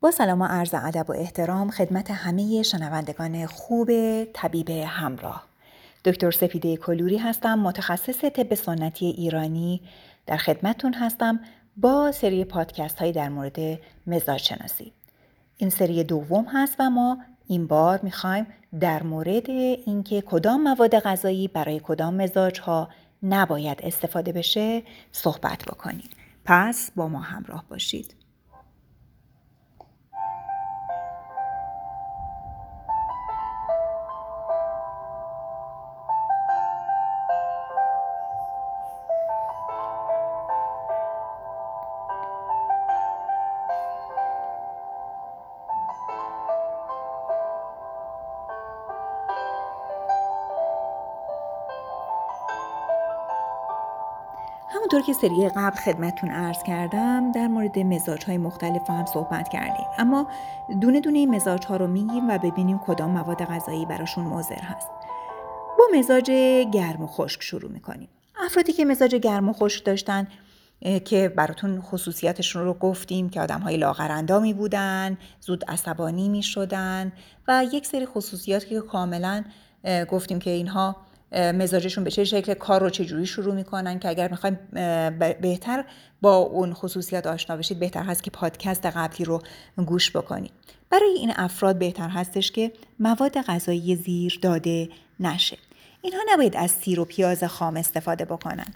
با سلام و عرض ادب و احترام خدمت همه شنوندگان خوب طبیب همراه. دکتر سپیده کلوری هستم، متخصص طب سنتی ایرانی. در خدمتتون هستم با سری پادکست های در مورد مزاج شناسی. این سری دوم هست و ما این بار میخوایم در مورد اینکه کدام مواد غذایی برای کدام مزاج ها نباید استفاده بشه صحبت بکنیم. پس با ما همراه باشید. همونطور که سری قبل خدمتتون عرض کردم، در مورد مزاج‌های مختلف هم صحبت کردیم، اما دونه دونه این مزاج‌ها رو میگیم و ببینیم کدام مواد غذایی براشون مضر هست. با مزاج گرم و خشک شروع می‌کنیم. افرادی که مزاج گرم و خشک داشتن که براتون خصوصیتشون رو گفتیم که آدم‌های لاغرندامی بودن، زود عصبانی می‌شدن و یک سری خصوصیات که کاملاً گفتیم که اینها مزاجشون به چه شکل کار رو چجوری شروع میکنن، که اگر میخوایم بهتر با اون خصوصیات آشنا بشید بهتر هست که پادکست قبلی رو گوش بکنید. برای این افراد بهتر هستش که مواد غذایی زیر داده نشه. اینها نباید از سیر و پیاز خام استفاده بکنن،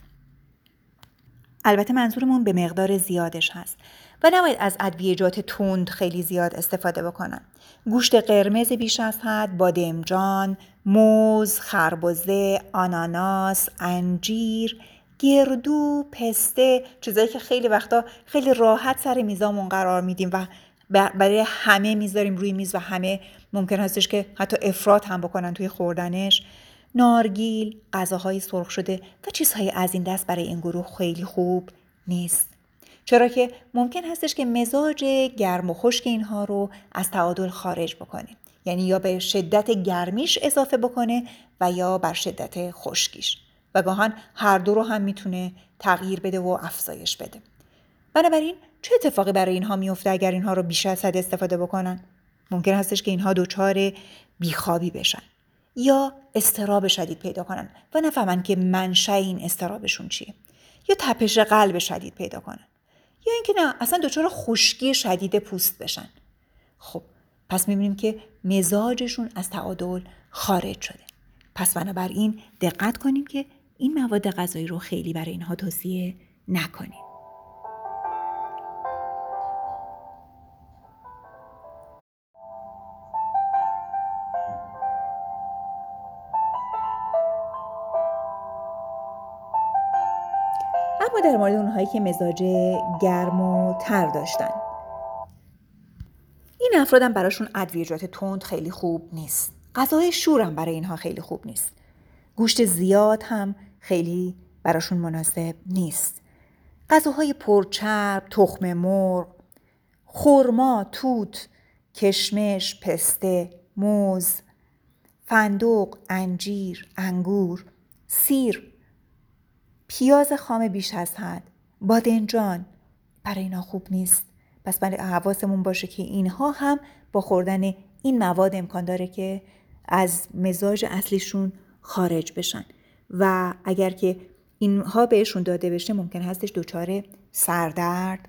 البته منظورمون به مقدار زیادش هست، و نباید از ادویه‌جات تند خیلی زیاد استفاده بکنن. گوشت قرمز بیش از حد، بادمجان، موز، خربزه، آناناس، انجیر، گردو، پسته، چیزایی که خیلی وقتا خیلی راحت سر میزامون قرار میدیم و برای همه میذاریم روی میز و همه ممکن هستش که حتی افراط هم بکنن توی خوردنش. نارگیل، غذاهای سرخ شده و چیزهای از این دست برای این گروه خیلی خوب نیست، چرا که ممکن هستش که مزاج گرم و خشک اینها رو از تعادل خارج بکنه، یعنی یا به شدت گرمیش اضافه بکنه و یا بر شدت خشکیش، و گاهن هر دو رو هم میتونه تغییر بده و افزایش بده. بنابراین چه اتفاقی برای اینها میفته اگر اینها رو بیش از حد استفاده بکنن؟ ممکن هستش که اینها دچار بیخوابی بشن یا اضطراب شدید پیدا کنن و نفهمن که منشأ این اضطرابشون چیه، یا تپش قلب شدید پیدا کنن، یا اینکه نه اصلا دچار خشکی شدید پوست بشن. خب پس میبینیم که مزاجشون از تعادل خارج شده. پس بنابراین دقت کنیم که این مواد غذایی رو خیلی برای اینها توصیه نکنیم. اما در مورد اونهایی که مزاج گرم و تر داشتن، این افرادم براشون ادویه‌جات تند خیلی خوب نیست. غذای شورم برای اینها خیلی خوب نیست. گوشت زیاد هم خیلی براشون مناسب نیست. غذاهای پرچرب، تخم مرغ، خرما، توت، کشمش، پسته، موز، فندق، انجیر، انگور، سیر، پیاز خام بیش از حد، بادنجان برای اینا خوب نیست. پس باید حواسمون باشه که اینها هم با خوردن این مواد امکان داره که از مزاج اصلیشون خارج بشن و اگر که اینها بهشون داده بشه ممکن هستش دچار سردرد،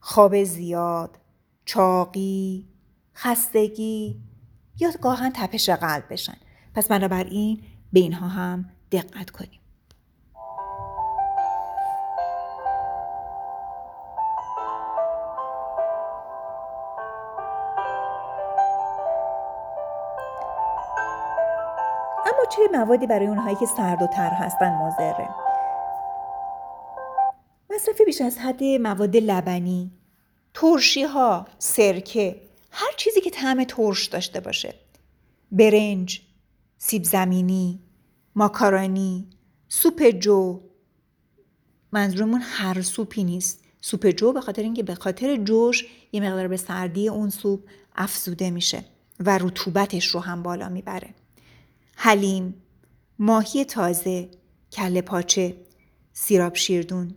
خواب زیاد، چاقی، خستگی یا گاهن تپش قلب بشن. پس بنابراین به اینها هم دقت کنیم. چه موادی برای اونهایی که سرد و تر هستن مضره؟ مصرف بیش از حد مواد لبنی، ترشی ها، سرکه، هر چیزی که طعم ترش داشته باشه، برنج، سیب زمینی، ماکارونی، سوپ جو. منظورمون هر سوپی نیست، سوپ جو به خاطر اینکه به خاطر جوش یه مقدار به سردی اون سوپ افزوده میشه و رطوبتش رو هم بالا میبره. حلیم، ماهی تازه، کله پاچه، سیراب شیردون،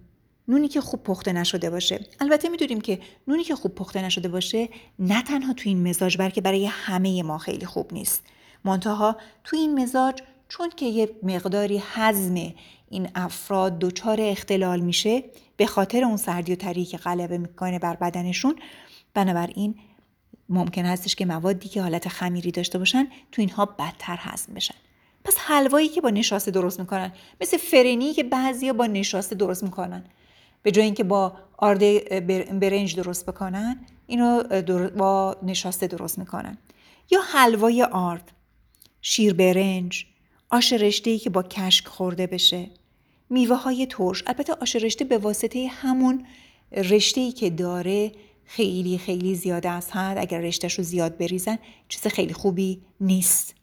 نونی که خوب پخته نشده باشه. البته میدونیم که نونی که خوب پخته نشده باشه نه تنها تو این مزاج بلکه برای همه ما خیلی خوب نیست. منتها تو این مزاج چون که یه مقداری هضم این افراد دچار اختلال میشه به خاطر اون سردی و تری که غلبه میکنه بر بدنشون، بنابراین ممکن هستش که موادی که حالت خمیری داشته باشن تو اینها بدتر هضم بشن. پس حلوایی که با نشاسته درست میکنن، مثل فرنی که بعضیا با نشاسته درست میکنن، به جای اینکه با آرد برنج درست بکنن، اینو با نشاسته درست میکنن. یا حلوای آرد، شیر برنج، آش رشته‌ای که با کشک خورده بشه، میوه‌های ترش. البته آش رشته به واسطه همون رشته‌ای که داره خیلی خیلی زیاده از حد، اگر رشته‌شو زیاد بریزن چیز خیلی خوبی نیست.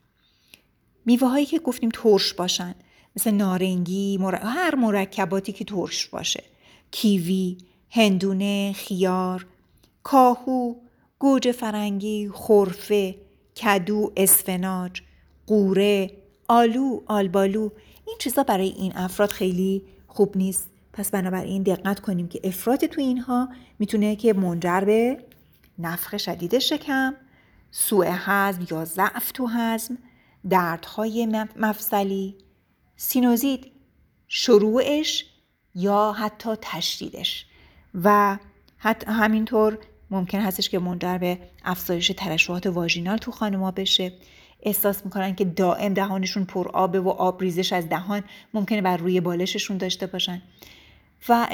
میوه‌هایی که گفتیم ترش باشن، مثل نارنگی، هر مرکباتی که ترش باشه، کیوی، هندونه، خیار، کاهو، گوجه فرنگی، خرفه، کدو، اسفناج، قوره، آلو، آلبالو، این چیزا برای این افراد خیلی خوب نیست. پس بنابراین دقت کنیم که افراط تو اینها میتونه که منجر به نفخ شدید شکم، سوء هضم یا ضعف تو هضم، دردهای مفصلی، سینوزیت، شروعش یا حتی تشدیدش و حتی همینطور ممکن هستش که منجر به افزایش ترشحات واژینال تو خانم‌ها بشه. احساس میکنن که دائم دهانشون پر آبه و آبریزش از دهان ممکنه بر روی بالششون داشته باشن و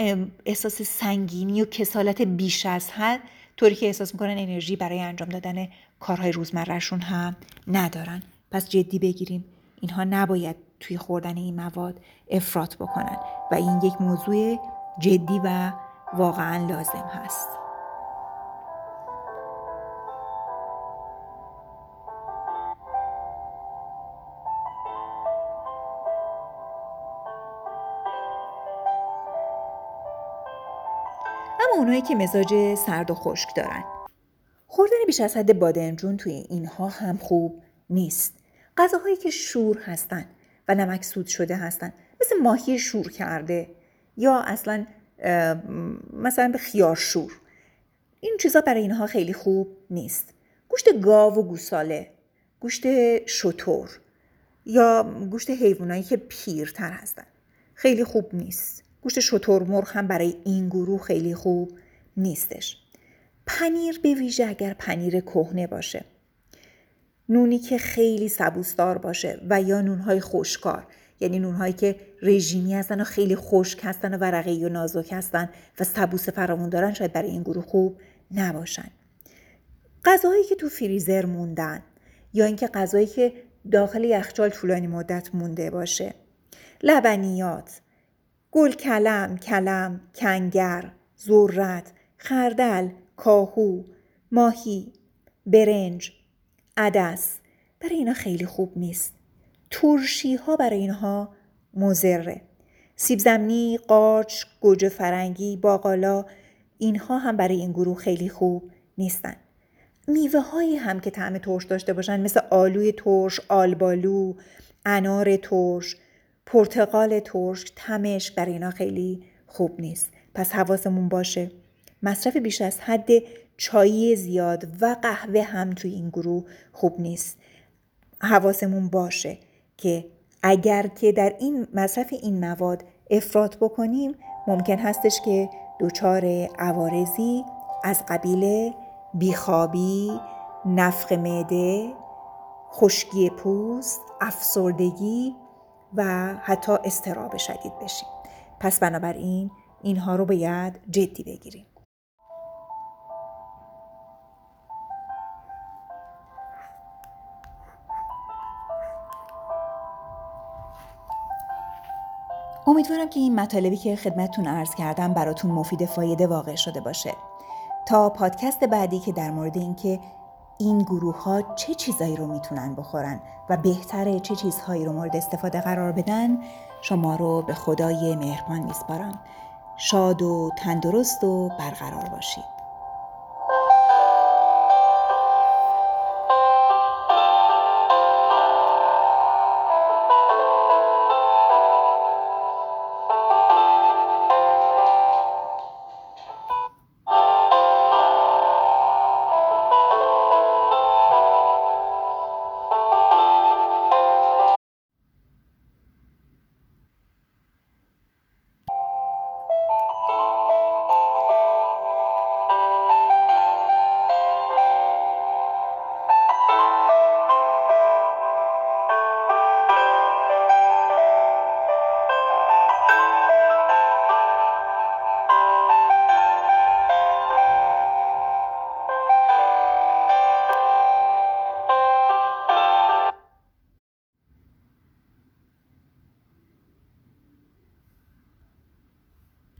احساس سنگینی و کسالت بیش از حد، طوری که احساس میکنن انرژی برای انجام دادن کارهای روزمرهشون هم ندارن. پس جدی بگیریم، اینها نباید توی خوردن این مواد افراط بکنن و این یک موضوع جدی و واقعا لازم هست. اما اونایی که مزاج سرد و خشک دارن، خوردن بیش از حد بادمجون توی اینها هم خوب نیست. غذاهایی که شور هستن و نمکسود شده هستن، مثل ماهی شور کرده یا اصلا مثلا خیار شور، این چیزا برای اینها خیلی خوب نیست. گوشت گاو و گوساله، گوشت شتر یا گوشت حیوانایی که پیرتر هستن خیلی خوب نیست. گوشت شتر مرغ هم برای این گروه خیلی خوب نیستش. پنیر به ویژه اگر پنیر کهنه باشه، نونی که خیلی سبوسدار باشه و یا نونهای خشکار، یعنی نونهایی که رژیمی هستن و خیلی خشک هستن و ورقه‌ای و نازک هستن و سبوس فراوون دارن، شاید برای این گروه خوب نباشن. غذاهایی که تو فریزر موندن یا اینکه غذایی که داخل یخچال طولانی مدت مونده باشه، لبنیات، گل کلم، کلم، کنگر، ذرت، خردل، کاهو، ماهی، برنج، عدس، برای اینا خیلی خوب نیست. ترشی ها برای اینها مضره. سیب زمینی، قارچ، گوجه فرنگی، باقالا، اینها هم برای این گروه خیلی خوب نیستن. میوه هایی هم که طعم ترش داشته باشن، مثل آلوی ترش، آلبالو، انار ترش، پرتقال ترش، تمش، برای اینا خیلی خوب نیست. پس حواسمون باشه. مصرف بیش از حد چای زیاد و قهوه هم توی این گروه خوب نیست. حواسمون باشه که اگر که در این مصرف این مواد افراط بکنیم، ممکن هستش که دچار عوارضی از قبیل بیخوابی، نفخ معده، خشکی پوست، افسردگی و حتی اضطراب شدید بشیم. پس بنابراین اینها رو باید جدی بگیریم. امیدوارم که این مطالبی که خدمتتون عرض کردم براتون مفید فایده واقع شده باشه. تا پادکست بعدی که در مورد اینکه این گروه ها چه چیزایی رو میتونن بخورن و بهتره چه چیزهایی رو مورد استفاده قرار بدن، شما رو به خدای مهربان میسپارم. شاد و تندرست و برقرار باشید.